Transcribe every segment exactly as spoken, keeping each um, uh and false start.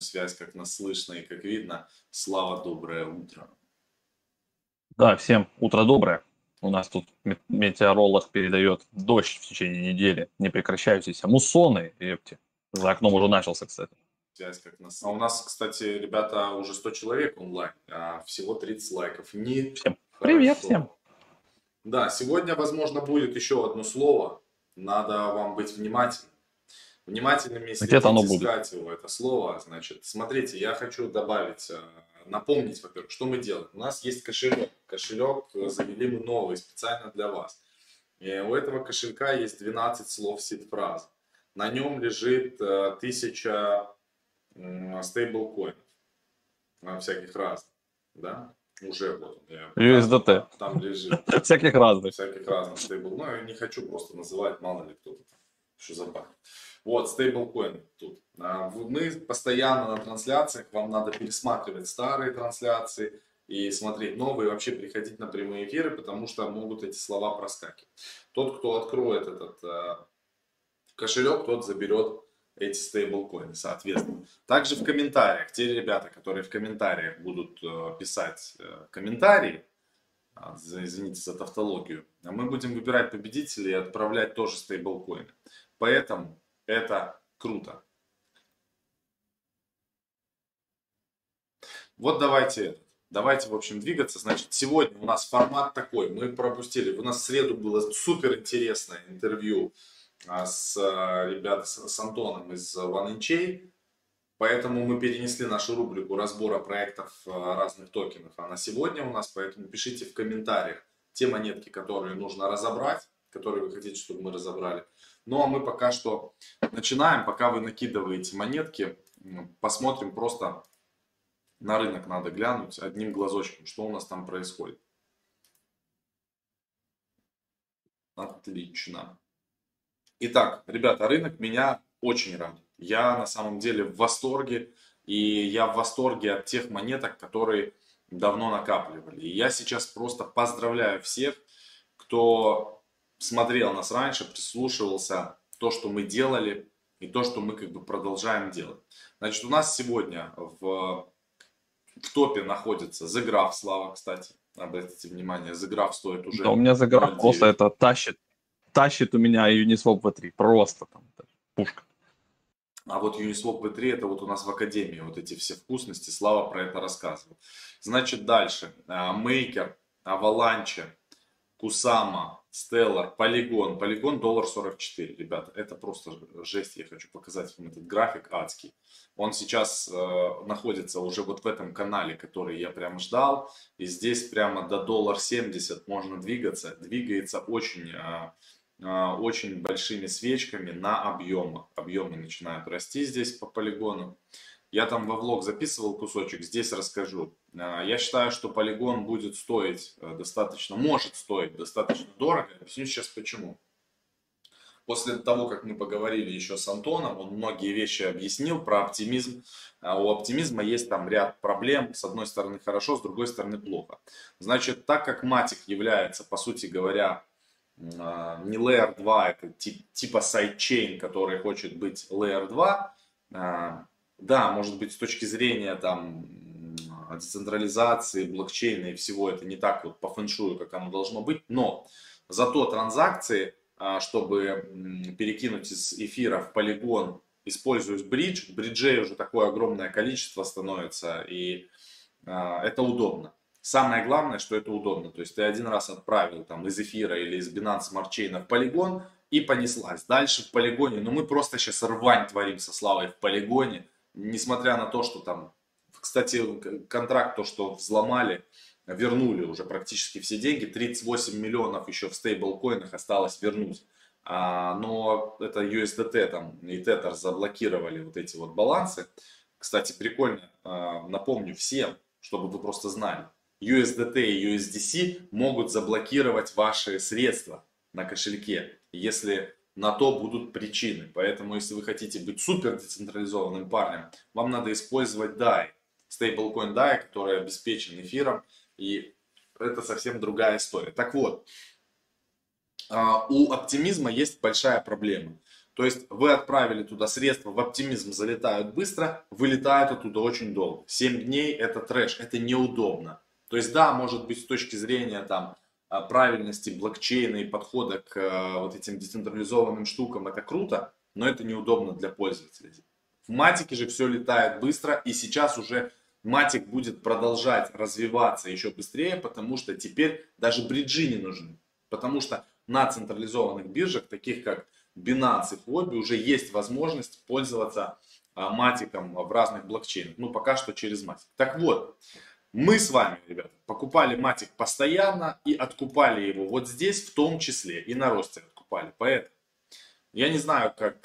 Связь, как нас слышно и как видно. Слава, доброе утро. Да, всем утро доброе. У нас тут метеоролог передает дождь в течение недели, не прекращающиеся муссоны, репти. За окном уже начался, кстати. Связь, как нас... А у нас, кстати, ребята, уже сто человек онлайн, а всего тридцать лайков. Не... Всем. Привет всем. Да, сегодня, возможно, будет еще одно слово. Надо вам быть внимательным. Внимательными следите, искать его, это слово. Значит, смотрите, я хочу добавить, напомнить, во-первых, что мы делаем. У нас есть кошелек. Кошелек завели мы новый, специально для вас. И у этого кошелька есть двенадцать слов сид-фраз. На нем лежит тысяча стейблкоинов, всяких разных, да? Уже вот. Я, ю эс ди ти. Там, там лежит. Всяких разных. Всяких разных стейбл. Ну, я не хочу просто называть, мало ли кто-то. Что за баг? Вот, стейблкоин тут. Мы постоянно на трансляциях, вам надо пересматривать старые трансляции и смотреть новые, вообще приходить на прямые эфиры, потому что могут эти слова проскакивать. Тот, кто откроет этот э, кошелек, тот заберет эти стейблкоины, соответственно. Также в комментариях, те ребята, которые в комментариях будут э, писать э, комментарии, э, извините за тавтологию, мы будем выбирать победителей и отправлять тоже стейблкоины. Поэтому это круто. Вот давайте, давайте, в общем, двигаться. Значит, сегодня у нас формат такой. Мы пропустили. У нас в среду было суперинтересное интервью с ребятами, с Антоном из уан инч. Поэтому мы перенесли нашу рубрику разбора проектов разных токенов. Она сегодня у нас, поэтому пишите в комментариях те монетки, которые нужно разобрать, которые вы хотите, чтобы мы разобрали. Ну, а мы пока что начинаем, пока вы накидываете монетки, посмотрим просто на рынок, надо глянуть одним глазочком, что у нас там происходит. Отлично. Итак, ребята, рынок меня очень радует. Я на самом деле в восторге, и я в восторге от тех монеток, которые давно накапливали. И я сейчас просто поздравляю всех, кто... смотрел нас раньше, прислушивался, то, что мы делали и то, что мы как бы продолжаем делать. Значит, у нас сегодня в, в топе находится The Graph, Слава, кстати, обратите внимание, The Graph стоит уже... Да, у меня The Graph просто это тащит, тащит у меня Uniswap ви три, просто там пушка. А вот Uniswap ви три, это вот у нас в Академии, вот эти все вкусности, Слава про это рассказывал. Значит, дальше, Maker, Avalanche, Kusama, Stellar, Polygon. Polygon доллар сорок четыре, ребята. Это просто жесть. Я хочу показать вам этот график адский. Он сейчас э, находится уже вот в этом канале, который я прям ждал. И здесь прямо до доллар семьдесят можно двигаться. Двигается очень, э, э, очень большими свечками на объемах. Объемы начинают расти здесь по полигону. Я там во влог записывал кусочек, здесь расскажу. Я считаю, что полигон будет стоить достаточно, может стоить достаточно дорого. Объясню сейчас почему. После того, как мы поговорили еще с Антоном, он многие вещи объяснил про оптимизм. У оптимизма есть там ряд проблем. С одной стороны хорошо, с другой стороны плохо. Значит, так как матик является, по сути говоря, не лейер два, это типа сайдчейн, который хочет быть лейер два, да, может быть, с точки зрения там децентрализации, блокчейна и всего это не так вот по фэншую, как оно должно быть, но зато транзакции, чтобы перекинуть из эфира в полигон, используя бридж, бриджей уже такое огромное количество становится, и это удобно. Самое главное, что это удобно, то есть ты один раз отправил там из эфира или из Binance Smart Chain в полигон и понеслась. Дальше в полигоне, ну мы просто сейчас рвань творим со Славой в полигоне, несмотря на то, что там, кстати, контракт, то, что взломали, вернули уже практически все деньги. тридцать восемь миллионов еще в стейблкоинах осталось вернуть. А, но это ю эс ди ти там и Tether заблокировали вот эти вот балансы. Кстати, прикольно, а, напомню всем, чтобы вы просто знали. ю эс ди ти и ю эс ди си могут заблокировать ваши средства на кошельке, если... на то будут причины. Поэтому, если вы хотите быть супер децентрализованным парнем, вам надо использовать дай. Стейблкоин дай, который обеспечен эфиром. И это совсем другая история. Так вот, у оптимизма есть большая проблема. То есть вы отправили туда средства, в Optimism залетают быстро, вылетают оттуда очень долго. семь дней это трэш, это неудобно. То есть да, может быть, с точки зрения там правильности блокчейна и подхода к э, вот этим децентрализованным штукам это круто, но это неудобно для пользователей. В матике же все летает быстро, и сейчас уже матик будет продолжать развиваться еще быстрее, потому что теперь даже бриджи не нужны. Потому что на централизованных биржах, таких как Binance и Huobi, уже есть возможность пользоваться а, матиком в разных блокчейнах. Ну, пока что через матик. Так вот, мы с вами, ребята, покупали матик постоянно и откупали его вот здесь в том числе. И на росте откупали. Поэтому я не знаю, как,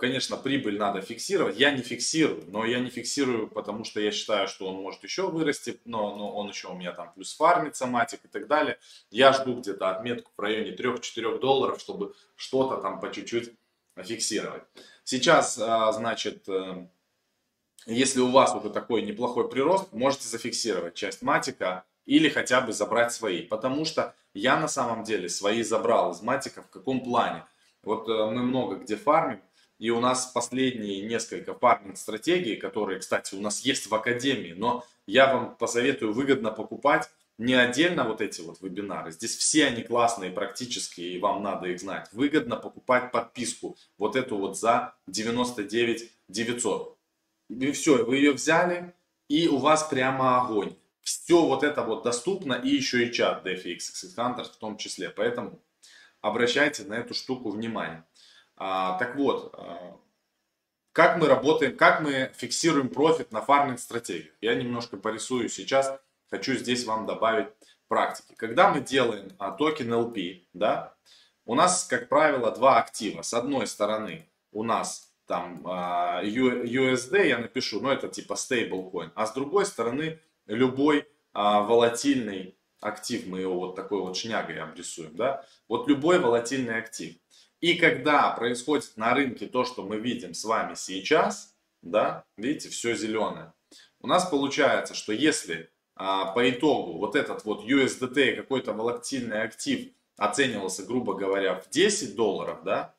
конечно, прибыль надо фиксировать. Я не фиксирую, но я не фиксирую, потому что я считаю, что он может еще вырасти, но, но он еще у меня там плюс фармится, матик и так далее. Я жду где-то отметку в районе трёх-четырёх долларов, чтобы что-то там по чуть-чуть фиксировать. Сейчас, значит, если у вас уже такой неплохой прирост, можете зафиксировать часть матика или хотя бы забрать свои. Потому что я на самом деле свои забрал из матика в каком плане? Вот мы много где фармим, и у нас последние несколько фарминг-стратегий, которые, кстати, у нас есть в Академии, но я вам посоветую выгодно покупать не отдельно вот эти вот вебинары. Здесь все они классные, практические, и вам надо их знать. Выгодно покупать подписку, вот эту вот за девяносто девять тысяч девятьсот. И все, вы ее взяли, и у вас прямо огонь. Все вот это вот доступно, и еще и чат ди эф экс, Hunter в том числе, поэтому... Обращайте на эту штуку внимание. А, так вот, а, как мы работаем, как мы фиксируем профит на фарминг-стратегиях. Я немножко порисую сейчас, хочу здесь вам добавить практики. Когда мы делаем а, токен эл пи, да, у нас, как правило, два актива. С одной стороны у нас там а, ю эс ди, я напишу, но это типа стейблкоин, а с другой стороны любой а, волатильный актив, мы его вот такой вот шнягой обрисуем, да, вот любой волатильный актив. И когда происходит на рынке то, что мы видим с вами сейчас, да, видите, все зеленое, у нас получается, что если а, по итогу вот этот вот ю эс ди ти, какой-то волатильный актив оценивался, грубо говоря, в десять долларов, да,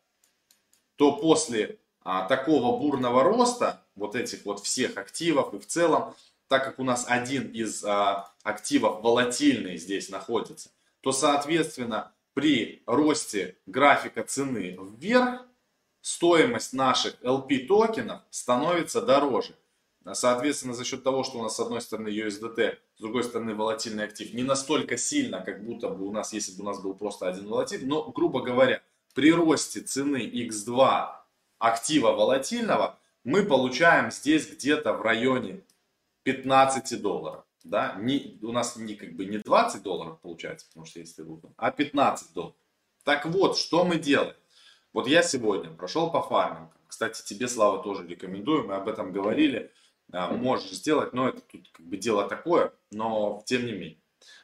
то после а, такого бурного роста вот этих вот всех активов и в целом, так как у нас один из а, активов волатильный здесь находится, то, соответственно, при росте графика цены вверх, стоимость наших эл пи токенов становится дороже. Соответственно, за счет того, что у нас с одной стороны ю эс ди ти, с другой стороны волатильный актив, не настолько сильно, как будто бы у нас, если бы у нас был просто один волатильный, но, грубо говоря, при росте цены икс два актива волатильного, мы получаем здесь где-то в районе пятнадцати долларов, да, не, у нас не, как бы не двадцать долларов получается, потому что если лупим, а пятнадцать долларов. Так вот, что мы делаем? Вот я сегодня прошел по фармингу, кстати, тебе, Слава, тоже рекомендую, мы об этом говорили, можешь сделать, но это тут как бы дело такое, но тем не менее.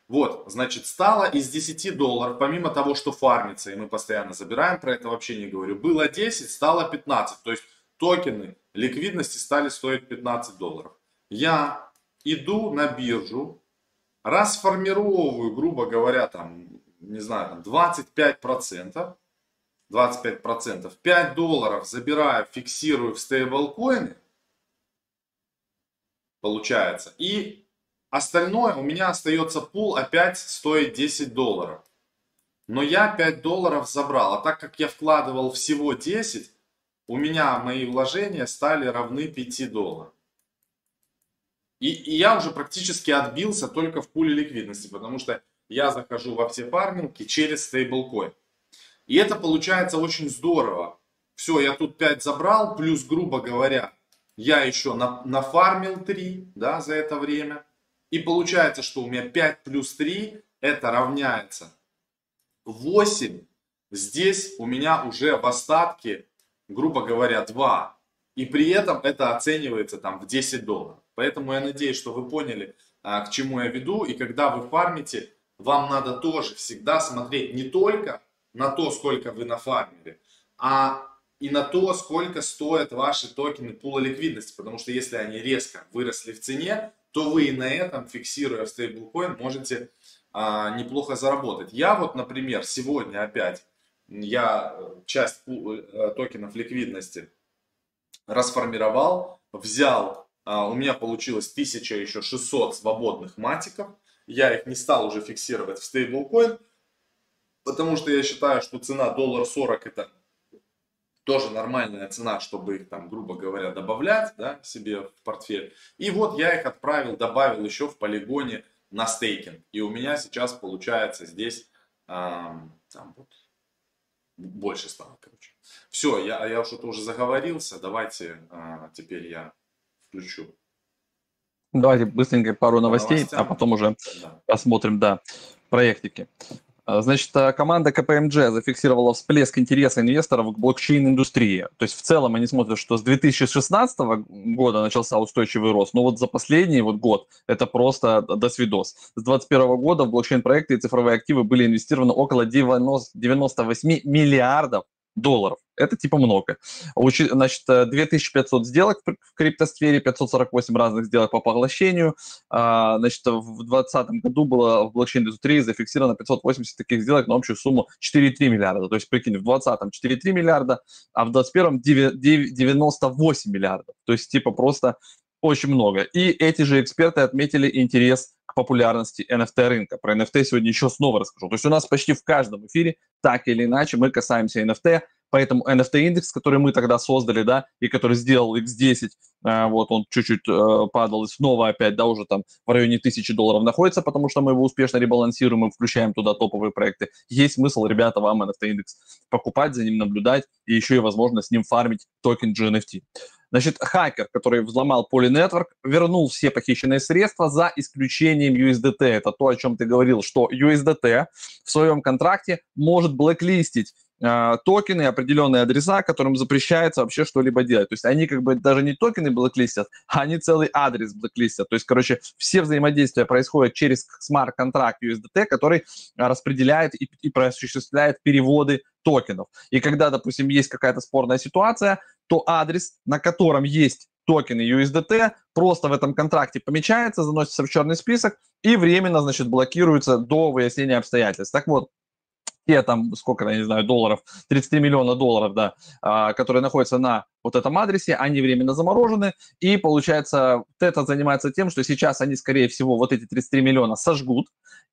Вот, значит, стало из десяти долларов, помимо того, что фармится, и мы постоянно забираем, про это вообще не говорю, было десять, стало пятнадцать, то есть токены ликвидности стали стоить пятнадцать долларов. Я иду на биржу, расформировываю, грубо говоря, там, не знаю, двадцать пять процентов, двадцать пять процентов, пять долларов забираю, фиксирую в стейблкоины, получается, и остальное у меня остается пул, опять стоит десять долларов. Но я пять долларов забрал, а так как я вкладывал всего десять, у меня мои вложения стали равны пяти долларов. И, и я уже практически отбился только в пуле ликвидности, потому что я захожу во все фарминги через стейблкоин. И это получается очень здорово. Все, я тут пять забрал, плюс, грубо говоря, я еще на, нафармил три, да, за это время. И получается, что у меня пять плюс три, это равняется восемь. Здесь у меня уже в остатке, грубо говоря, два. И при этом это оценивается там в десять долларов. Поэтому я надеюсь, что вы поняли, а, к чему я веду. И когда вы фармите, вам надо тоже всегда смотреть не только на то, сколько вы нафармили, а и на то, сколько стоят ваши токены пула ликвидности. Потому что если они резко выросли в цене, то вы и на этом, фиксируя в стейблкоин, можете а, неплохо заработать. Я вот, например, сегодня опять я часть токенов ликвидности расформировал, взял, у меня получилось тысяча шестьсот свободных матиков, я их не стал уже фиксировать в стейблкоин, потому что я считаю, что цена доллар сорок это тоже нормальная цена, чтобы их там, грубо говоря, добавлять, да, себе в портфель. И вот я их отправил, добавил еще в полигоне на стейкинг. И у меня сейчас получается здесь эм, там вот, больше стало, короче. Все, я, я что-то уже заговорился. Давайте э, теперь я включу. Давайте быстренько пару новостей, новостям, а потом уже да. посмотрим, да, проектики. Значит, команда КПМГ зафиксировала всплеск интереса инвесторов к блокчейн-индустрии. То есть в целом они смотрят, что с две тысячи шестнадцатого года начался устойчивый рост, но вот за последний вот год это просто досвидос. С две тысячи двадцать первого года в блокчейн-проекты и цифровые активы были инвестированы около девяноста восьми миллиардов долларов. Это типа много. Значит, две тысячи пятьсот сделок в криптосфере, пятьсот сорок восемь разных сделок по поглощению. Значит, в две тысячи двадцатом году было в блокчейн-индустрии зафиксировано пятьсот восемьдесят таких сделок на общую сумму четыре и три миллиарда. То есть, прикинь, в двадцатом четыре и три миллиарда, а в двадцать первом девяносто восемь миллиардов. То есть, типа, просто очень много. И эти же эксперты отметили интерес к популярности эн эф ти рынка. Про эн эф ти сегодня еще снова расскажу. То есть у нас почти в каждом эфире, так или иначе, мы касаемся эн эф ти, поэтому эн эф ти индекс, который мы тогда создали, да, и который сделал икс десять, вот он чуть-чуть падал и снова опять, да, уже там в районе тысячи долларов находится, потому что мы его успешно ребалансируем и включаем туда топовые проекты. Есть смысл, ребята, вам эн эф ти индекс покупать, за ним наблюдать и еще и, возможно, с ним фармить токен джи эн эф ти. Значит, хакер, который взломал Poly Network, вернул все похищенные средства за исключением ю эс ди ти. Это то, о чем ты говорил, что ю эс ди ти в своем контракте может блэклистить э, токены, определенные адреса, которым запрещается вообще что-либо делать. То есть они как бы даже не токены блэклистят, а они целый адрес блэклистят. То есть, короче, все взаимодействия происходят через смарт-контракт ю эс ди ти, который распределяет и, и осуществляет переводы токенов. И когда, допустим, есть какая-то спорная ситуация, то адрес, на котором есть токены ю эс ди ти, просто в этом контракте помечается, заносится в черный список и временно, значит, блокируется до выяснения обстоятельств. Так вот, те там, сколько, я не знаю, долларов, тридцать три миллиона долларов, да, а, которые находятся на вот этом адресе, они временно заморожены, и получается, Tether занимается тем, что сейчас они, скорее всего, вот эти тридцать три миллиона сожгут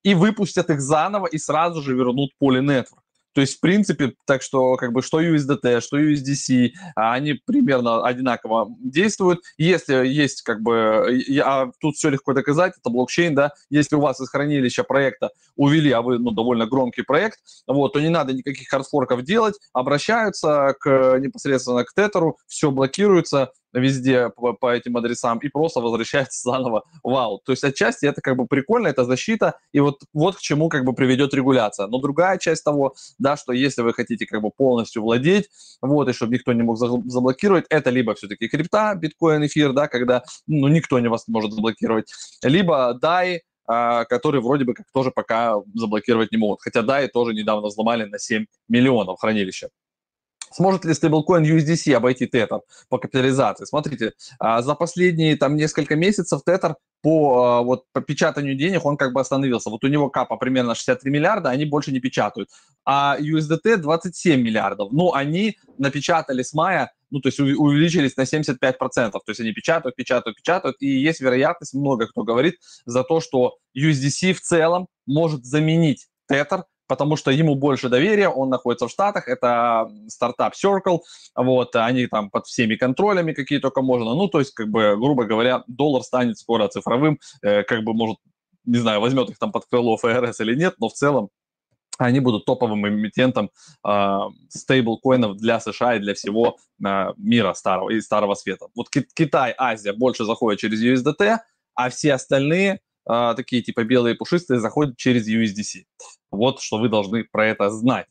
и выпустят их заново и сразу же вернут Poly Network. То есть, в принципе, так что, как бы, что ю эс ди ти, что ю эс ди си, они примерно одинаково действуют. Если есть, как бы, я, тут все легко доказать, это блокчейн, да, если у вас из хранилища проекта увели, а вы, ну, довольно громкий проект, вот, то не надо никаких хардфорков делать, обращаются к, непосредственно к Tether, все блокируется везде по, по этим адресам и просто возвращается заново в аут. То есть отчасти это как бы прикольно, это защита, и вот, вот к чему как бы приведет регуляция. Но другая часть того, да, что если вы хотите как бы полностью владеть, вот, и чтобы никто не мог заблокировать, это либо все-таки крипта, биткоин, эфир, да, когда, ну, никто не вас может заблокировать, либо дай, который вроде бы как тоже пока заблокировать не могут. Хотя дай тоже недавно взломали на семь миллионов хранилища. Сможет ли стейблкоин ю эс ди си обойти Tether по капитализации? Смотрите, за последние там несколько месяцев Tether по, вот, по печатанию денег он как бы остановился. Вот у него капа примерно шестьдесят три миллиарда, они больше не печатают. А ю эс ди ти двадцать семь миллиардов. Но они напечатали с мая, ну, то есть увеличились на семьдесят пять процентов. То есть они печатают, печатают, печатают. И есть вероятность, много кто говорит, за то, что ю эс ди си в целом может заменить Tether, потому что ему больше доверия, он находится в Штатах, это стартап Circle, вот, они там под всеми контролями, какие только можно, ну, то есть, как бы, грубо говоря, доллар станет скоро цифровым, э, как бы, может, не знаю, возьмет их там под крыло эф эр эс или нет, но в целом они будут топовым эмитентом э, стейблкоинов для США и для всего э, мира старого и старого света. Вот Китай, Азия больше заходит через ю эс ди ти, а все остальные, э, такие типа белые пушистые, заходят через ю эс ди си. Вот что вы должны про это знать.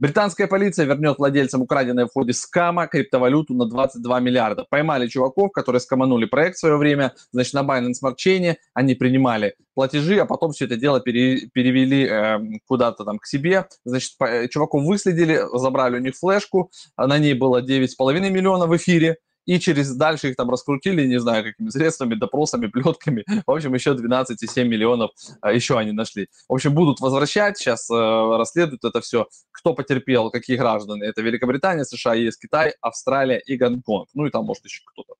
Британская полиция вернет владельцам украденной в ходе скама криптовалюту на двадцать два миллиарда. Поймали чуваков, которые скаманули проект в свое время. Значит, на Binance Smart Chain они принимали платежи, а потом все это дело пере, перевели э, куда-то там к себе. Значит, по, чуваков выследили, забрали у них флешку. На ней было девять с половиной миллионов в эфире. и через дальше их там раскрутили, не знаю, какими средствами, допросами, плетками. В общем, еще двенадцать и семь миллионов еще они нашли. В общем, будут возвращать, сейчас расследуют это все, кто потерпел, какие граждане. Это Великобритания, США, ЕС, Китай, Австралия и Гонконг. Ну и там, может, еще кто-то.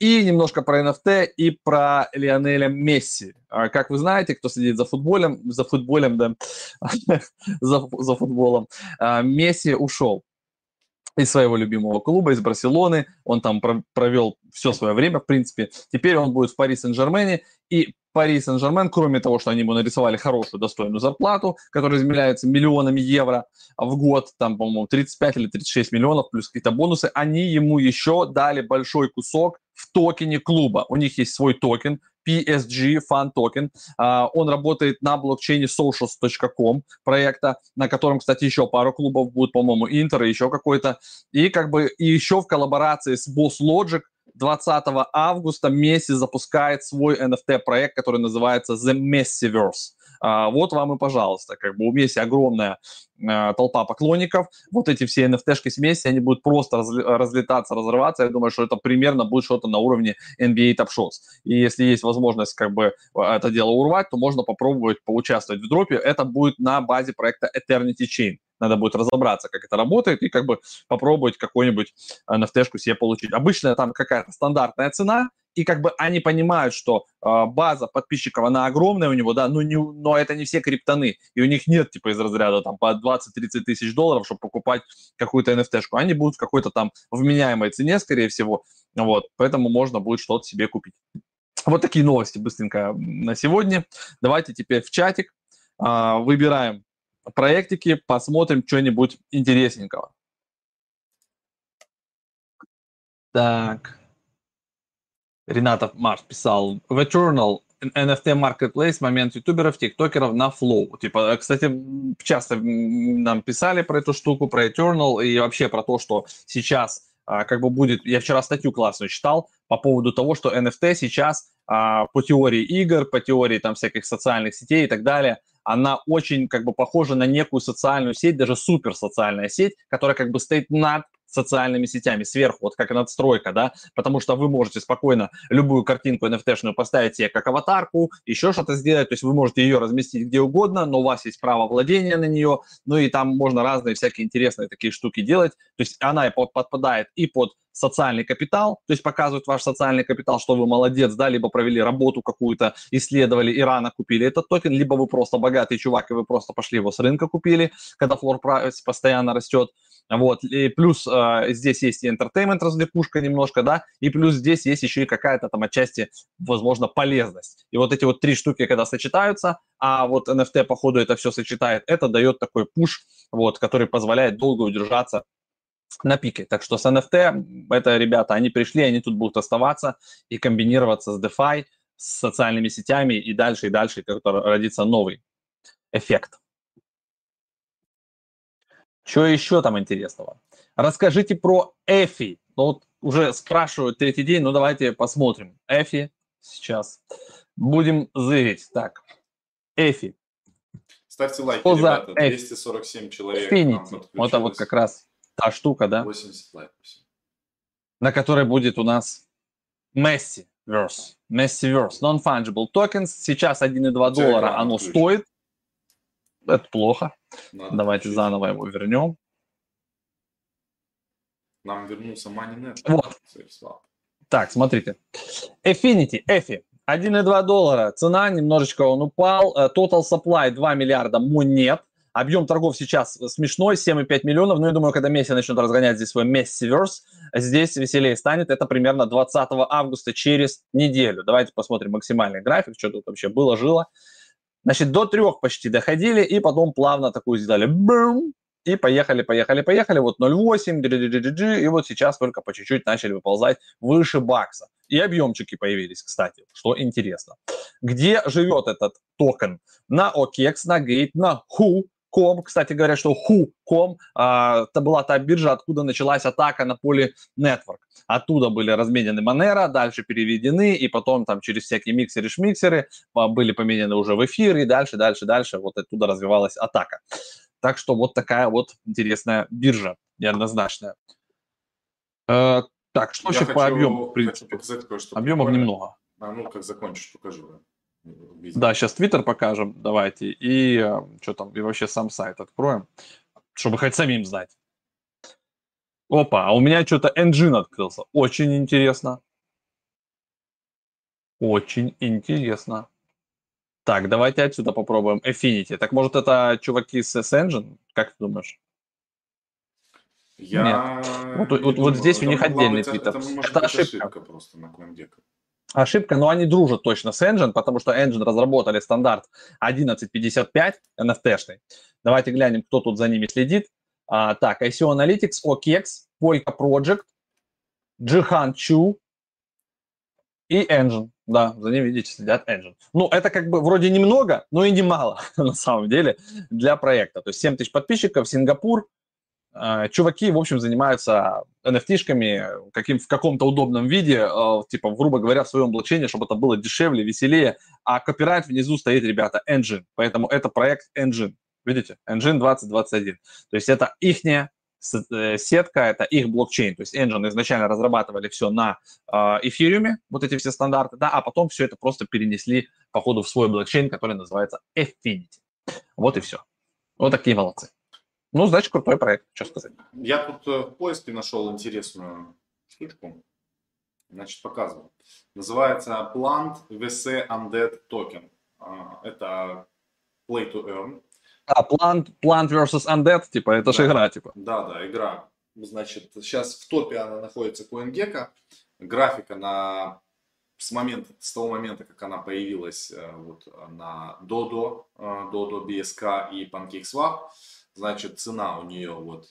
И немножко про эн эф ти и про Лионеля Месси. Как вы знаете, кто следит за футболем, за футболем, да, за, за футболом, Месси ушел из своего любимого клуба, из Барселоны. Он там провел все свое время, в принципе. Теперь он будет в Пари Сен-Жермене. И Пари Сен-Жермен, кроме того, что они ему нарисовали хорошую, достойную зарплату, которая измеряется миллионами евро в год, там, по-моему, тридцать пять или тридцать шесть миллионов, плюс какие-то бонусы, они ему еще дали большой кусок в токене клуба. У них есть свой токен, пи эс джи Fan Token. Uh, он работает на блокчейне Socios точка ком проекта, на котором, кстати, еще пару клубов будет, по-моему, Интер и еще какой-то. И как бы и еще в коллаборации с Boss Logic двадцатого августа Месси запускает свой эн эф ти-проект, который называется The Messiverse. Uh, вот вам и пожалуйста. Как бы у Месси огромная uh, толпа поклонников. Вот эти все эн эф ти-шки с Месси, они будут просто раз, разлетаться, разрываться. Я думаю, что это примерно будет что-то на уровне эн би эй Top Shots. И если есть возможность как бы это дело урвать, то можно попробовать поучаствовать в дропе. Это будет на базе проекта Eternity Chain. Надо будет разобраться, как это работает, и как бы попробовать какую-нибудь эн эф ти-шку себе получить. Обычно там какая-то стандартная цена, и как бы они понимают, что э, база подписчиков, она огромная у него, да, но, не, но это не все криптоны, и у них нет типа из разряда там по двадцать-тридцать тысяч долларов, чтобы покупать какую-то эн эф ти-шку. Они будут в какой-то там вменяемой цене, скорее всего, вот, поэтому можно будет что-то себе купить. Вот такие новости быстренько на сегодня. Давайте теперь в чатик э, выбираем проектики, посмотрим что-нибудь интересненького. Так. Ренатов Марш писал: в Eternal эн эф ти Marketplace момент ютуберов, тиктокеров на Flow. Типа, кстати, часто нам писали про эту штуку, про Eternal и вообще про то, что сейчас а, как бы будет... Я вчера статью классную читал по поводу того, что эн эф ти сейчас а, по теории игр, по теории там всяких социальных сетей и так далее, она очень как бы похожа на некую социальную сеть, даже суперсоциальная сеть, которая как бы стоит над социальными сетями, сверху, вот как надстройка, да, потому что вы можете спокойно любую картинку эн эф ти-шную поставить себе как аватарку, еще что-то сделать, то есть вы можете ее разместить где угодно, но у вас есть право владения на нее, ну и там можно разные всякие интересные такие штуки делать, то есть она подпадает и под социальный капитал, то есть показывает ваш социальный капитал, что вы молодец, да, либо провели работу какую-то, исследовали и рано купили этот токен, либо вы просто богатый чувак, и вы просто пошли его с рынка купили, когда флор прайс постоянно растет. Вот, и плюс э, здесь есть и entertainment развлекушка немножко, да, и плюс здесь есть еще и какая-то там отчасти, возможно, полезность. И вот эти вот три штуки, когда сочетаются, а вот эн эф ти, походу, это все сочетает, это дает такой пуш, вот, который позволяет долго удержаться на пике. Так что с эн эф ти, это, ребята, они пришли, они тут будут оставаться и комбинироваться с DeFi, с социальными сетями, и дальше, и дальше, как-то родится новый эффект. Что еще там интересного? Расскажите про эфи. Ну, вот уже спрашивают третий день, ну давайте посмотрим. эфи сейчас будем зырить. Так, эфи. Ставьте лайки, что ребята, двести сорок семь человек. Вот это вот как раз та штука, да? восемьдесят лайков. На которой будет у нас Messi Verse. Messi Verse. Non-fungible tokens. Сейчас один и два доллара оно ключ. Стоит. Это плохо. Надо Давайте включить. Заново его вернем. Нам вернулся MoneyNet. Вот. Так, смотрите. Infinity, эфи. один и два доллара. Цена, немножечко он упал. Total supply два миллиарда монет. Объем торгов сейчас смешной, семь и пять миллионов. Но я думаю, когда Месси начнет разгонять здесь свой Messiverse, здесь веселее станет. Это примерно двадцатого августа, через неделю. Давайте посмотрим максимальный график, что тут вообще было-жило. Значит, до трех почти доходили, и потом плавно такую сделали. Бум! И поехали, поехали, поехали. Вот ноль восемь, и вот сейчас только по чуть-чуть начали выползать выше бакса. И объемчики появились, кстати, что интересно. Где живет этот токен? На OKEX, на Gate, на ху точка ком. Кстати, говорят, что ху точка ком а, это была та биржа, откуда началась атака на Poly Network. Оттуда были разменены Monero, дальше переведены, и потом там через всякие миксеры-шмиксеры были поменены уже в эфир, и дальше, дальше, дальше вот оттуда развивалась атака. Так что вот такая вот интересная биржа, неоднозначная. Так, что сейчас по объему? Хочу показать кое-что. Объемов немного. А ну как закончишь, покажу. Видите. Да, сейчас Twitter покажем, давайте, и что там, и вообще сам сайт откроем, чтобы хоть самим знать. Опа, а у меня что-то Enjin открылся. Очень интересно. Очень интересно. Так, давайте отсюда попробуем. Affinity. Так, может, это чуваки с Enjin? Как ты думаешь? Я... Нет. Вот, вот, вот здесь это у них отдельный Twitter. Это, это, это ошибка. ошибка просто на CoinGecko. Ошибка, но они дружат точно с Enjin, потому что Enjin разработали стандарт одиннадцать пятьдесят пять эн эф ти-шный. Давайте глянем, кто тут за ними следит. А, так, ай си о Analytics, о кей экс, Polka Project, Jihan Chu и Enjin. Да, за ними, видите, следят Enjin. Ну, это как бы вроде немного, но и немало на самом деле для проекта. То есть семь тысяч подписчиков, Сингапур. Чуваки, в общем, занимаются эн эф ти-шками каким, в каком-то удобном виде, типа, грубо говоря, в своем блокчейне, чтобы это было дешевле, веселее. А копирайт внизу стоит, ребята, Enjin. Поэтому это проект Enjin. Видите? Enjin двадцать двадцать один. То есть это ихняя сетка, это их блокчейн. То есть Enjin изначально разрабатывали все на эфириуме, вот эти все стандарты, да, а потом все это просто перенесли, походу, в свой блокчейн, который называется Affinity. Вот и все. Вот такие молодцы. Ну, значит, крутой проект, что сказать. Я тут в поиске нашел интересную штучку, значит, показываю. Называется Plant vs Undead Token. Это play to earn. А, Plant, Plant vs Undead, типа, это да. же игра, типа. Да, да, игра. Значит, сейчас в топе она находится CoinGecko. Графика на... С, момента, с того момента, как она появилась вот, на Dodo, Dodo, би эс кей и PancakeSwap, значит, цена у нее вот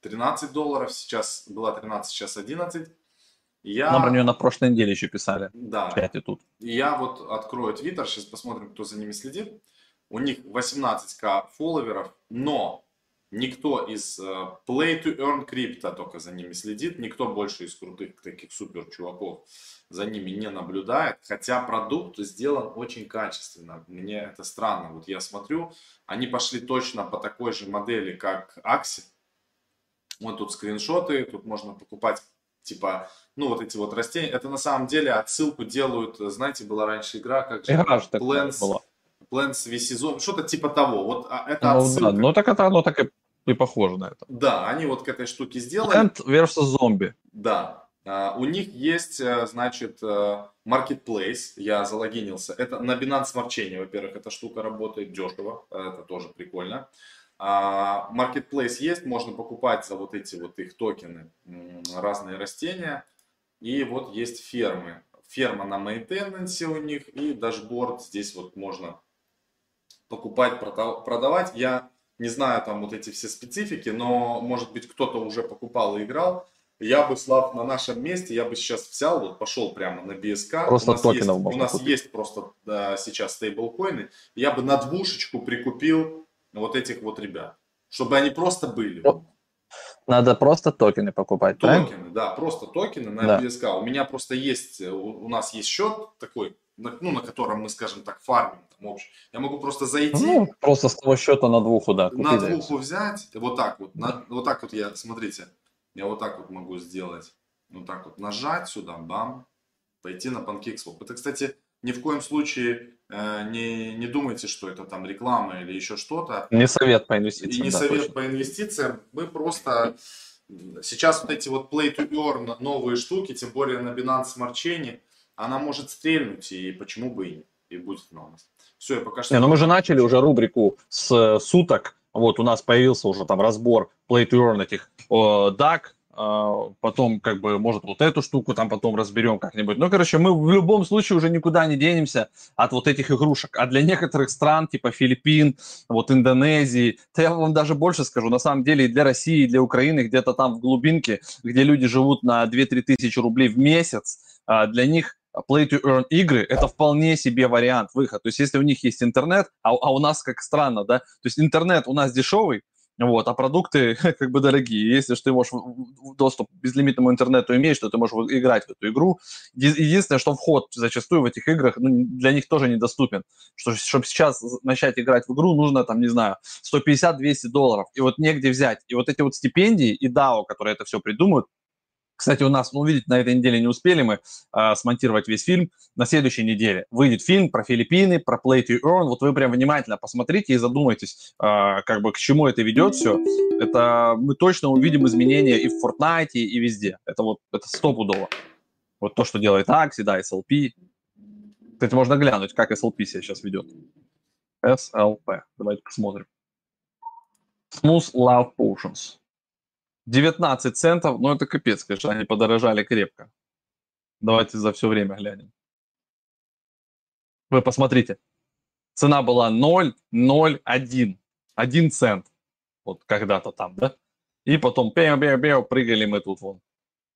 тринадцать долларов, сейчас была тринадцать, сейчас одиннадцать. Я... Нам про нее на прошлой неделе еще писали. Да. И тут. Я вот открою Twitter, сейчас посмотрим, кто за ними следит. У них восемнадцать тысяч фолловеров, но никто из Play to Earn крипта только за ними следит, никто больше из крутых таких супер чуваков за ними не наблюдает, хотя продукт сделан очень качественно. Мне это странно. Вот я смотрю, они пошли точно по такой же модели, как Axie. Вот тут скриншоты, тут можно покупать типа, ну вот эти вот растения. Это на самом деле отсылку делают, знаете, была раньше игра, как же Plants vs Undead, что-то типа того. Вот это ну, отсылка. Да, ну так это оно так и и похоже на это. Да, они вот к этой штуке сделали. Plants versus зомби. Да. Uh, у них есть, значит, marketplace, я залогинился. Это на Binance Smart Chain, во-первых, эта штука работает дешево, это тоже прикольно. Uh, marketplace есть, можно покупать за вот эти вот их токены разные растения. И вот есть фермы. Ферма на мейтенансе у них и дашборд здесь вот можно покупать, продавать. Я не знаю там вот эти все специфики, но может быть кто-то уже покупал и играл. Я бы, Слав, на нашем месте, я бы сейчас взял, вот пошел прямо на би эс кей. Просто у нас токенов есть, у нас купить. Есть просто да, сейчас стейблкоины. Я бы на двушечку прикупил вот этих вот ребят, чтобы они просто были. Надо просто токены покупать, Токены, да, да просто токены на да. би эс кей. У меня просто есть, у, у нас есть счет такой, на, ну, на котором мы, скажем так, фармим. Там, я могу просто зайти. Ну, просто с того счета на двуху, да. На двуху взять, вот так вот, да. на, вот так вот я, смотрите. Я вот так вот могу сделать, вот так вот нажать сюда, бам, пойти на PancakeSwap. Это, кстати, ни в коем случае э, не, не думайте, что это там реклама или еще что-то. Не совет по инвестициям. И не да, совет точно. по инвестициям. Мы просто сейчас вот эти вот play to earn новые штуки, тем более на Binance Smart Chain, она может стрельнуть, и почему бы и не, и будет она у нас. Все, я пока что... Не, но мы же начали уже рубрику с суток. Вот у нас появился уже там разбор play to earn этих о, ди эй ай, э, потом как бы может вот эту штуку там потом разберем как-нибудь. Ну, короче, мы в любом случае уже никуда не денемся от вот этих игрушек. А для некоторых стран типа Филиппин, вот Индонезии, то я вам даже больше скажу, на самом деле и для России, и для Украины, где-то там в глубинке, где люди живут на две-три тысячи рублей в месяц, э, для них play-to-earn игры – это вполне себе вариант выхода. То есть если у них есть интернет, а, а у нас как странно, да, то есть интернет у нас дешевый, вот, а продукты как бы дорогие. Если же ты можешь доступ к безлимитному интернету имеешь, то ты можешь играть в эту игру. Единственное, что вход зачастую в этих играх ну, для них тоже недоступен. Что, чтобы сейчас начать играть в игру, нужно, там, не знаю, сто пятьдесят-двести долларов. И вот негде взять. И вот эти вот стипендии и дао, которые это все придумают, Кстати, у нас, ну, видите, на этой неделе не успели мы а, смонтировать весь фильм. На следующей неделе выйдет фильм про Филиппины, про Play to Earn. Вот вы прям внимательно посмотрите и задумайтесь, а, как бы к чему это ведет все. Это мы точно увидим изменения и в Fortnite, и везде. Это вот это стопудово. Вот то, что делает Axie, да, эс эл пи. Кстати, можно глянуть, как эс эл пи себя сейчас ведет. эс эл пи. Давайте посмотрим. Smooth Love Potions. девятнадцать центов, ну это капец, конечно, они подорожали крепко. Давайте за все время глянем. Вы посмотрите. Цена была ноль ноль один. один цент. Вот когда-то там, да? И потом пеу-пеу-пеу, прыгали мы тут вон.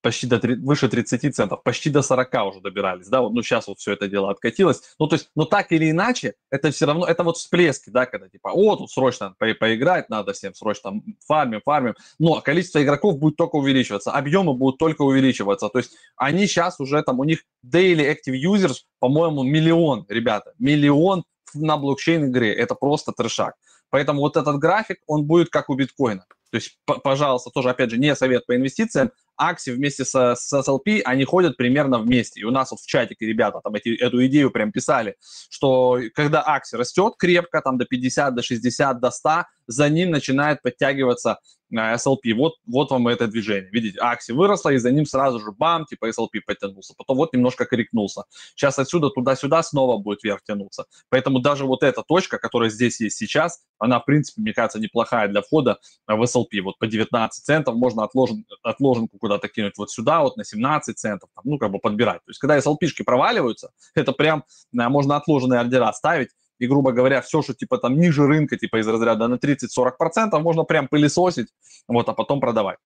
Почти до выше тридцати центов, почти до сорока уже добирались, да, вот, ну, сейчас вот все это дело откатилось, ну, то есть, ну, так или иначе, это все равно, это вот всплески, да, когда, типа, о, тут срочно по поиграть надо всем, срочно фармим, фармим, но количество игроков будет только увеличиваться, объемы будут только увеличиваться, то есть, они сейчас уже, там, у них daily active users, по-моему, миллион, ребята, миллион на блокчейн игре, это просто трешак, поэтому вот этот график, он будет как у биткоина, то есть, пожалуйста, тоже, опять же, не совет по инвестициям. Axie вместе с, с эс эл пи, они ходят примерно вместе. И у нас вот в чатике ребята там эти, эту идею прям писали, что когда Axie растет крепко, там до пятидесяти, до шестидесяти, до ста, за ним начинает подтягиваться эс эл пи. Вот, вот вам это движение. Видите, Axie выросла, и за ним сразу же бам, типа эс эл пи подтянулся. Потом вот немножко корректнулся. Сейчас отсюда туда-сюда снова будет вверх тянуться. Поэтому даже вот эта точка, которая здесь есть сейчас, она, в принципе, мне кажется, неплохая для входа в эс эл пи. Вот по девятнадцать центов можно отложен, отложенку куда-то кинуть вот сюда, вот на семнадцать центов, там, ну, как бы подбирать. То есть, когда эс эл пи-шки проваливаются, это прям можно отложенные ордера ставить. И, грубо говоря, все, что типа там ниже рынка, типа из разряда на тридцать-сорок процентов, можно прям пылесосить, вот, а потом продавать.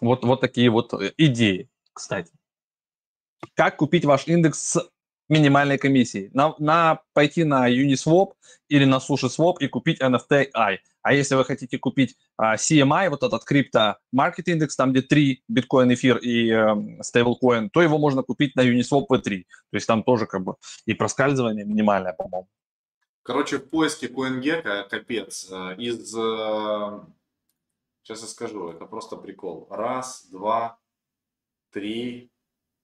Вот, вот такие вот идеи, кстати. Как купить ваш индекс с минимальной комиссией? На, на, пойти на Uniswap или на SushiSwap и купить эн эф ти ай. А если вы хотите купить а, си эм ай, вот этот крипто-маркет-индекс, там где три, биткоин, эфир и стейблкоин, э, то его можно купить на Uniswap ви три. То есть там тоже как бы и проскальзывание минимальное, по-моему. Короче, в поиске CoinGecko капец. Из, сейчас я скажу, это просто прикол. Раз, два, три,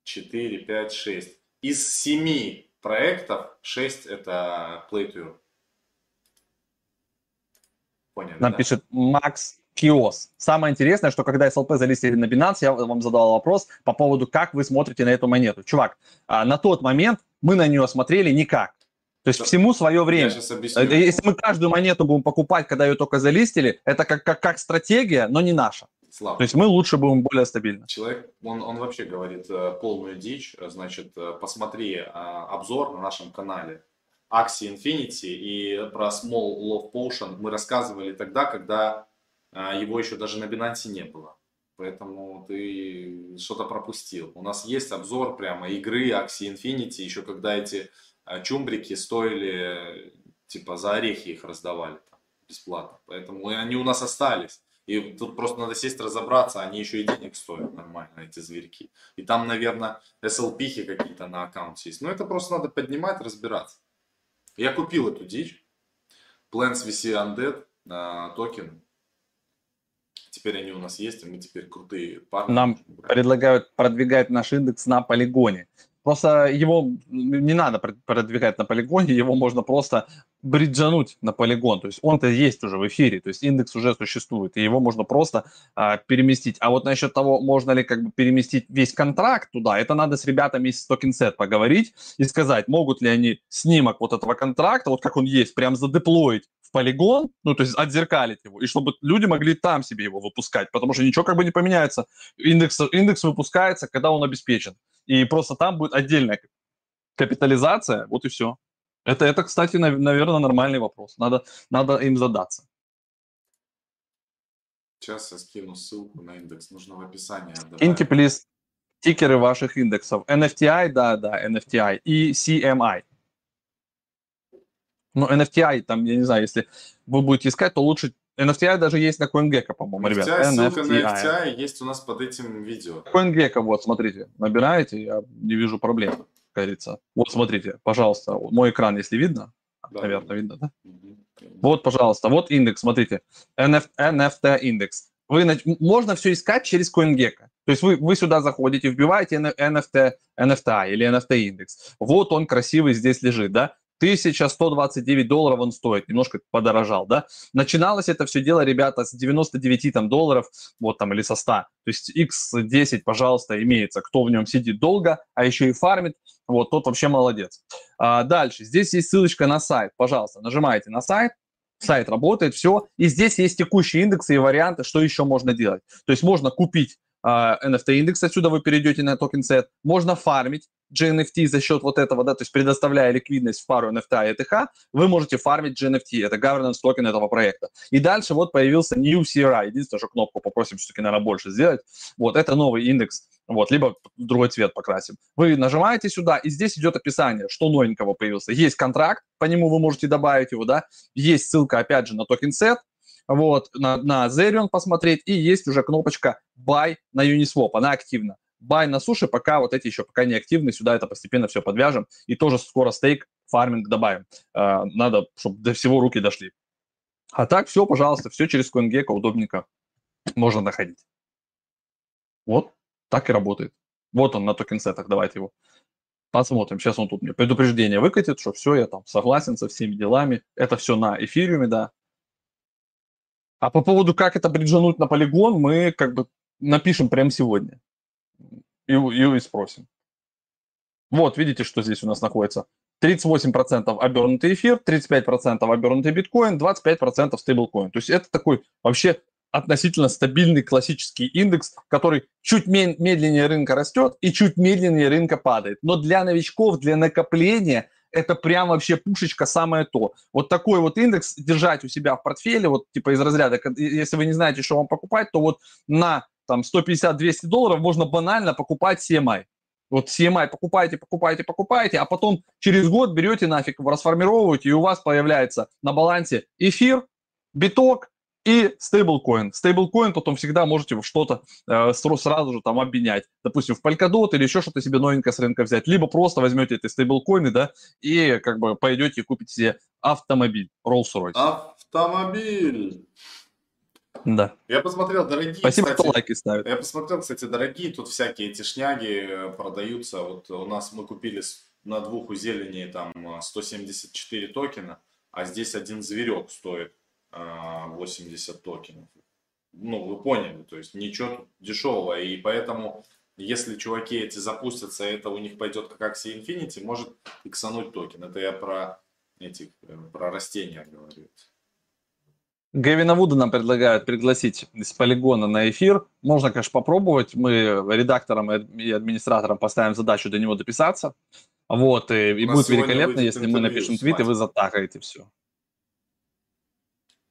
четыре, пять, шесть. Из семи проектов шесть это PlayTour. Понял, нам да. Пишет Макс Киос. Самое интересное, что когда эс эл пи залистили на Binance, я вам задал вопрос по поводу, как вы смотрите на эту монету. Чувак, на тот момент мы на нее смотрели никак. То есть всему свое время. Если мы каждую монету будем покупать, когда ее только залистили, это как, как, как стратегия, но не наша. Слава. То есть мы лучше будем более стабильно. Человек, он, он вообще говорит полную дичь. Значит, посмотри обзор на нашем канале. Axie Infinity и про Small Love Potion мы рассказывали тогда, когда а, его еще даже на Binance не было. Поэтому ты что-то пропустил. У нас есть обзор прямо игры Axie Infinity, еще когда эти а, чумбрики стоили, типа за орехи их раздавали там, бесплатно. Поэтому и они у нас остались. И тут просто надо сесть разобраться, они еще и денег стоят нормально, эти зверьки. И там, наверное, эс эл пи-хи какие-то на аккаунте есть. Но это просто надо поднимать, разбираться. Я купил эту дичь, Plant vs Undead, э, токен, теперь они у нас есть, и мы теперь крутые парни. Нам предлагают продвигать наш индекс на полигоне. Просто его не надо продвигать на полигоне, его можно просто бриджануть на полигон. То есть он-то есть уже в эфире, то есть индекс уже существует, и его можно просто а, переместить. А вот насчет того, можно ли как бы переместить весь контракт туда, это надо с ребятами из TokenSet поговорить и сказать, могут ли они снимок вот этого контракта, вот как он есть, прям задеплоить в полигон, ну то есть отзеркалить его, и чтобы люди могли там себе его выпускать, потому что ничего как бы не поменяется. Индекс, индекс выпускается, когда он обеспечен. И просто там будет отдельная капитализация, вот и все. Это, это кстати, нав- наверное, нормальный вопрос. Надо, надо им задаться. Сейчас я скину ссылку на индекс. Нужно в описании. Киньте, плиз, тикеры ваших индексов. эн эф ти ай, да, да, эн эф ти ай и си эм ай. Ну, эн эф ти ай, там, я не знаю, если вы будете искать, то лучше... эн эф ти ай даже есть на CoinGecko, по-моему, ребят. Ссылка на эн эф ти ай есть у нас под этим видео. CoinGecko, вот, смотрите, набираете, я не вижу проблем, как говорится. Вот, смотрите, пожалуйста, мой экран, если видно, да, наверное, да. Видно, да? Угу. Вот, пожалуйста, вот индекс, смотрите, эн эф ти индекс. Вы, можно все искать через CoinGecko. То есть вы, вы сюда заходите, вбиваете эн эф ти, эн эф ти ай или эн эф ти индекс. Вот он красивый здесь лежит, да? тысяча сто двадцать девять долларов он стоит, немножко подорожал, да? Начиналось это все дело, ребята, с девяноста девяти там долларов, вот там, или со ста. То есть икс десять, пожалуйста, имеется. Кто в нем сидит долго, а еще и фармит, вот, тот вообще молодец. А дальше, здесь есть ссылочка на сайт, пожалуйста, нажимаете на сайт. Сайт работает, все. И здесь есть текущие индексы и варианты, что еще можно делать. То есть можно купить э, эн эф ти индекс, отсюда вы перейдете на TokenSet, можно фармить джи эн эф ти за счет вот этого, да, то есть предоставляя ликвидность в пару эн эф ти и ТХ, вы можете фармить джи эн эф ти, это governance токен этого проекта. И дальше вот появился нью си ар ай, единственное, что кнопку попросим все-таки, наверное, больше сделать. Вот, это новый индекс, вот, либо другой цвет покрасим. Вы нажимаете сюда, и здесь идет описание, что новенького появился. Есть контракт, по нему вы можете добавить его, да, есть ссылка, опять же, на TokenSet, вот, на, на Zerion посмотреть, и есть уже кнопочка Buy на Uniswap, она активна. Бай на суши, пока вот эти еще пока не активны, сюда это постепенно все подвяжем. И тоже скоро стейк, фарминг добавим. Э, надо, чтобы до всего руки дошли. А так все, пожалуйста, все через CoinGecko удобненько можно находить. Вот, так и работает. Вот он на токенсетах, давайте его посмотрим. Сейчас он тут мне предупреждение выкатит, что все, я там согласен со всеми делами. Это все на эфириуме, да. А по поводу, как это бриджануть на полигон, мы как бы напишем прямо сегодня. И, и, и спросим. Вот, видите, что здесь у нас находится. тридцать восемь процентов обернутый эфир, тридцать пять процентов обернутый биткоин, двадцать пять процентов стейблкоин. То есть это такой вообще относительно стабильный классический индекс, который чуть медленнее рынка растет и чуть медленнее рынка падает. Но для новичков, для накопления это прям вообще пушечка, самое то. Вот такой вот индекс держать у себя в портфеле, вот типа из разряда, если вы не знаете, что вам покупать, то вот на... там сто пятьдесят — двести долларов можно банально покупать си эм ай. Вот си эм ай покупаете, покупаете, покупаете, а потом через год берете нафиг, расформировываете, и у вас появляется на балансе эфир, биток и стейблкоин. Стейблкоин потом всегда можете что-то э, сразу же там обменять. Допустим, в Polkadot или еще что-то себе новенькое с рынка взять. Либо просто возьмете эти стейблкоины, да, и как бы пойдете и купите себе автомобиль, Rolls-Royce. Автомобиль! Да. Я посмотрел, дорогие... Спасибо, кстати, кто лайки ставит. Я посмотрел, кстати, дорогие, тут всякие эти шняги продаются. Вот у нас мы купили на двух у зелени там сто семьдесят четыре токена, а здесь один зверек стоит восемьдесят токенов. Ну, вы поняли, то есть ничего тут дешевого. И поэтому, если чуваки эти запустятся, это у них пойдет как Axie Infinity, может иксануть токен. Это я про этих, про растения говорю. Гевина Вуда нам предлагают пригласить из полигона на эфир. Можно, конечно, попробовать. Мы редакторам и администраторам поставим задачу до него дописаться. Вот, и, и будет великолепно, будет, если мы напишем твит, и вы затакаете все.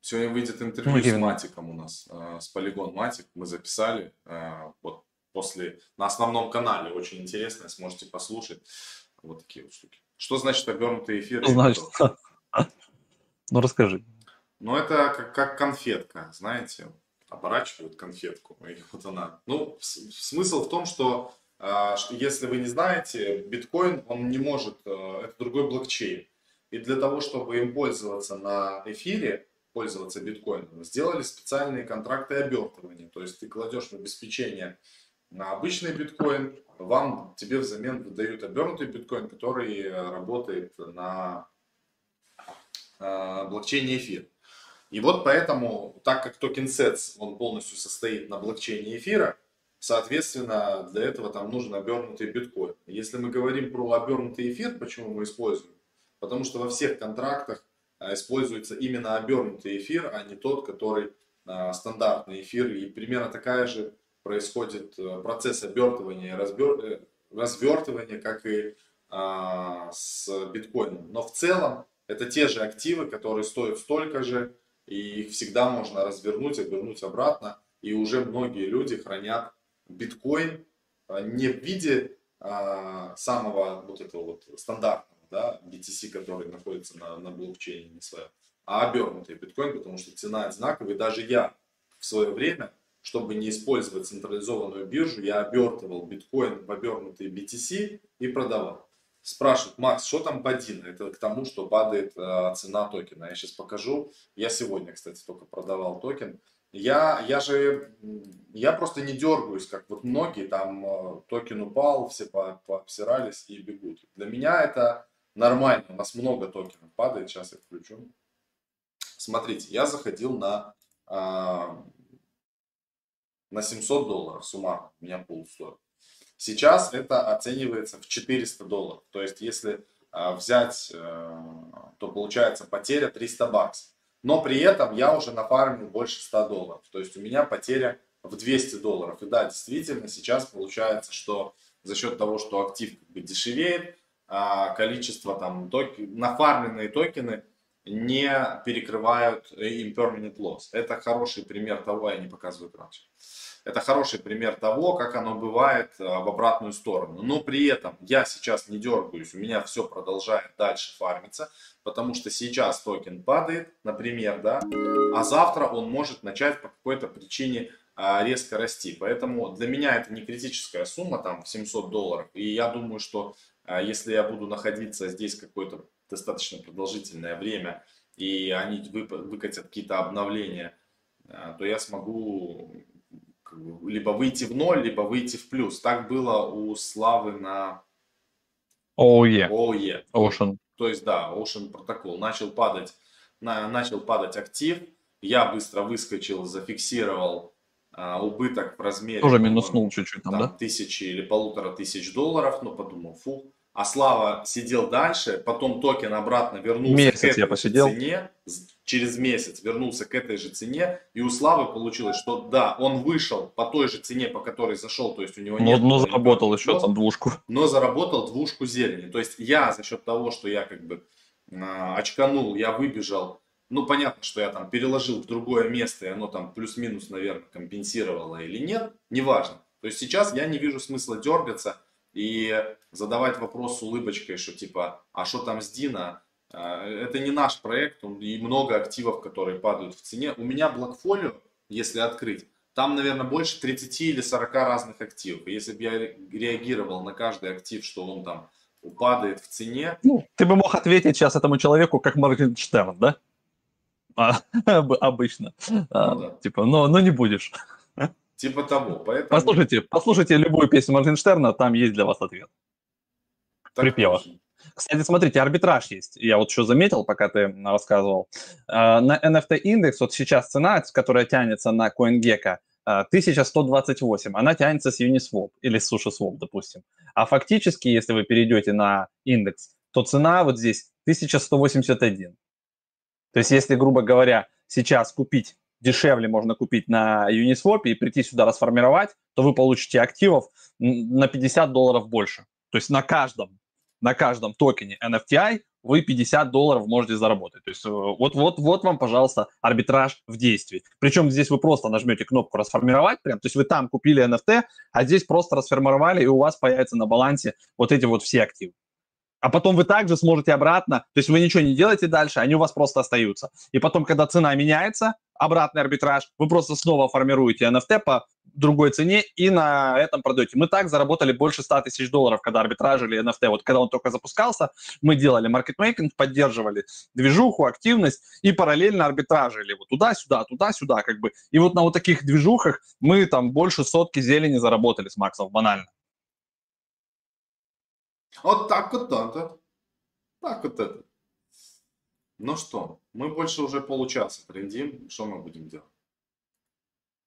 Сегодня выйдет интервью, ну, с Матиком у нас, с полигон Матик. Мы записали вот после на основном канале. Очень интересно, сможете послушать. Вот такие вот штуки. Что значит обернутый эфир? Значит, ну расскажи. Ну, это как, как конфетка, знаете, оборачивают конфетку, и вот она. Ну, смысл в том, что, э, что если вы не знаете, биткоин, он не может, э, это другой блокчейн. И для того, чтобы им пользоваться на эфире, пользоваться биткоином, сделали специальные контракты обертывания. То есть ты кладешь в обеспечение на обычный биткоин, вам, тебе взамен выдают обернутый биткоин, который работает на э, блокчейне эфир. И вот поэтому, так как TokenSet, он полностью состоит на блокчейне эфира, соответственно, для этого там нужен обернутый биткоин. Если мы говорим про обернутый эфир, почему мы используем? Потому что во всех контрактах используется именно обернутый эфир, а не тот, который а, стандартный эфир. И примерно такая же происходит процесс обертывания и разбер... развертывания, как и а, с биткоином. Но в целом это те же активы, которые стоят столько же, и их всегда можно развернуть, обернуть обратно. И уже многие люди хранят биткоин не в виде а, самого вот этого вот стандартного, да, би ти си, который находится на, на блокчейне, а обернутый биткоин, потому что цена одинаковая. И даже я в свое время, чтобы не использовать централизованную биржу, я обертывал биткоин в обернутый би ти си и продавал. Спрашивают: Макс, что там бадина? Это к тому, что падает э, цена токена. Я сейчас покажу. Я сегодня, кстати, только продавал токен. Я, я же, я просто не дергаюсь, как вот многие, там токен упал, все пообсирались и бегут. Для меня это нормально, у нас много токенов падает, сейчас я включу. Смотрите, я заходил на, а, на семьсот долларов суммарно, у меня пул стоит. Сейчас это оценивается в четыреста долларов, то есть если а, взять, а, то получается потеря триста баксов. Но при этом я уже нафармил больше ста долларов. То есть у меня потеря в двести долларов. И да, действительно, сейчас получается, что за счет того, что актив как бы дешевеет, количество там токен, нафармленные токены не перекрывают impermanent loss. Это хороший пример того, я не показываю раньше. Это хороший пример того, как оно бывает в обратную сторону. Но при этом я сейчас не дергаюсь, у меня все продолжает дальше фармиться, потому что сейчас токен падает, например, да, а завтра он может начать по какой-то причине резко расти. Поэтому для меня это не критическая сумма, там, в семьсот долларов. И я думаю, что если я буду находиться здесь какое-то достаточно продолжительное время, и они выкатят какие-то обновления, то я смогу либо выйти в ноль, либо выйти в плюс. Так было у Славы на ООЕ. ООЕ. Ocean. То есть, да, Ocean протокол. Начал падать, на, начал падать актив. Я быстро выскочил, зафиксировал а, убыток в размере... Тоже минуснул чуть-чуть там, там, да? Тысячи или полутора тысяч долларов. Но подумал, фу. А Слава сидел дальше, потом токен обратно вернулся месяц к этой я посидел. цене, через месяц вернулся к этой же цене, и у Славы получилось, что да, он вышел по той же цене, по которой зашел, то есть у него нет... Но, но заработал никакого, еще там двушку. Но заработал двушку зелени. То есть я за счет того, что я как бы э, очканул, я выбежал, ну понятно, что я там переложил в другое место, и оно там плюс-минус, наверное, компенсировало или нет, неважно. То есть сейчас я не вижу смысла дергаться и задавать вопрос с улыбочкой, что типа, а что там с Дина? Это не наш проект, и много активов, которые падают в цене. У меня блокфолио, если открыть, там, наверное, больше тридцати или сорока разных активов. И если бы я реагировал на каждый актив, что он там падает в цене... Ну, ты бы мог ответить сейчас этому человеку как Моргенштерн, да? А, обычно. Ну, а, да. Типа, но, но не будешь. Типа того. Поэтому... Послушайте, послушайте любую песню Моргенштерна, там есть для вас ответ. Так припева. Точно. Кстати, смотрите, арбитраж есть. Я вот еще заметил, пока ты рассказывал. На эн эф ти индекс, вот сейчас цена, которая тянется на CoinGecko, тысяча сто двадцать восемь, она тянется с Uniswap или с SushiSwap, допустим. А фактически, если вы перейдете на индекс, то цена вот здесь тысяча сто восемьдесят один. То есть, если, грубо говоря, сейчас купить дешевле можно купить на Uniswap и прийти сюда расформировать, то вы получите активов на пятьдесят долларов больше. То есть на каждом, на каждом токене эн эф ти ай вы пятьдесят долларов можете заработать. То есть вот, вот, вот вам, пожалуйста, арбитраж в действии. Причем здесь вы просто нажмете кнопку «Расформировать», прям, то есть вы там купили эн эф ти, а здесь просто расформировали, и у вас появятся на балансе вот эти вот все активы. А потом вы также сможете обратно, то есть вы ничего не делаете дальше, они у вас просто остаются. И потом, когда цена меняется, обратный арбитраж, вы просто снова формируете эн эф ти по другой цене и на этом продаете. Мы так заработали больше ста тысяч долларов, когда арбитражили эн эф ти. Вот когда он только запускался, мы делали маркетмейкинг, поддерживали движуху, активность и параллельно арбитражили вот туда-сюда, туда-сюда как бы. И вот на вот таких движухах мы там больше сотки зелени заработали с Максов, банально. Вот так вот это. Так вот это. Ну что, мы больше уже получаса трендим. Что мы будем делать?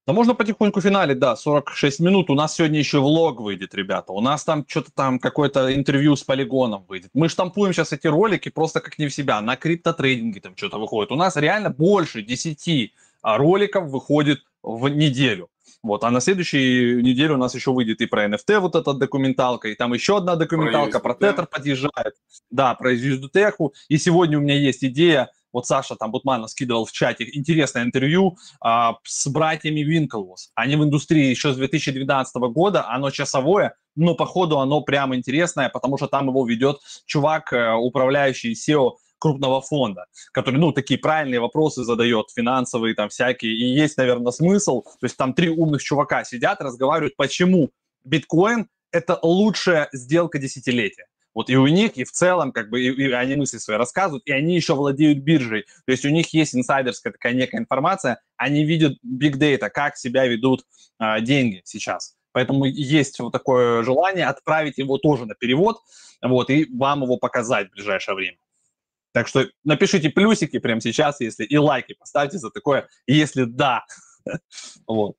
Да можно потихоньку финалить, да, сорок шесть минут. У нас сегодня еще влог выйдет, ребята. У нас там что-то там, какое-то интервью с Полигоном выйдет. Мы штампуем сейчас эти ролики просто как не в себя. На криптотрейдинге там что-то выходит. У нас реально больше десяти роликов выходит в неделю. Вот, а на следующей неделе у нас еще выйдет и про эн эф ти вот эта документалка, и там еще одна документалка про, про Tether подъезжает, да, про ю эс ди ти. И сегодня у меня есть идея, вот Саша там Бутманов скидывал в чате, интересное интервью а, с братьями Винклвос. Они в индустрии еще с две тысячи двенадцатого года, оно часовое, но походу оно прямо интересное, потому что там его ведет чувак, управляющий сео крупного фонда, который, ну, такие правильные вопросы задает, финансовые там всякие, и есть, наверное, смысл. То есть там три умных чувака сидят, разговаривают, почему биткоин – это лучшая сделка десятилетия. Вот и у них, и в целом, как бы, и, и они мысли свои рассказывают, и они еще владеют биржей. То есть у них есть инсайдерская такая некая информация, они видят big data, как себя ведут а, деньги сейчас. Поэтому есть вот такое желание отправить его тоже на перевод, вот, и вам его показать в ближайшее время. Так что напишите плюсики прямо сейчас, если и лайки поставьте за такое, если да. Вот.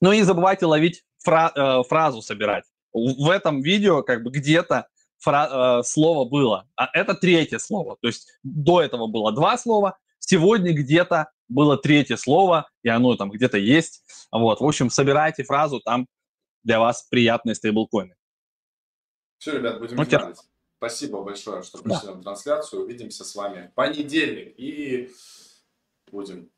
Ну и не забывайте ловить фра- фразу собирать. В этом видео как бы где-то Фра- э, слово было, а это третье слово, то есть до этого было два слова, сегодня где-то было третье слово, и оно там где-то есть, вот, в общем, собирайте фразу, там для вас приятные стейблкоины. Все, ребят, будем ну, ждать. Тер... Спасибо большое, что пришли да. на трансляцию, увидимся с вами в понедельник, и будем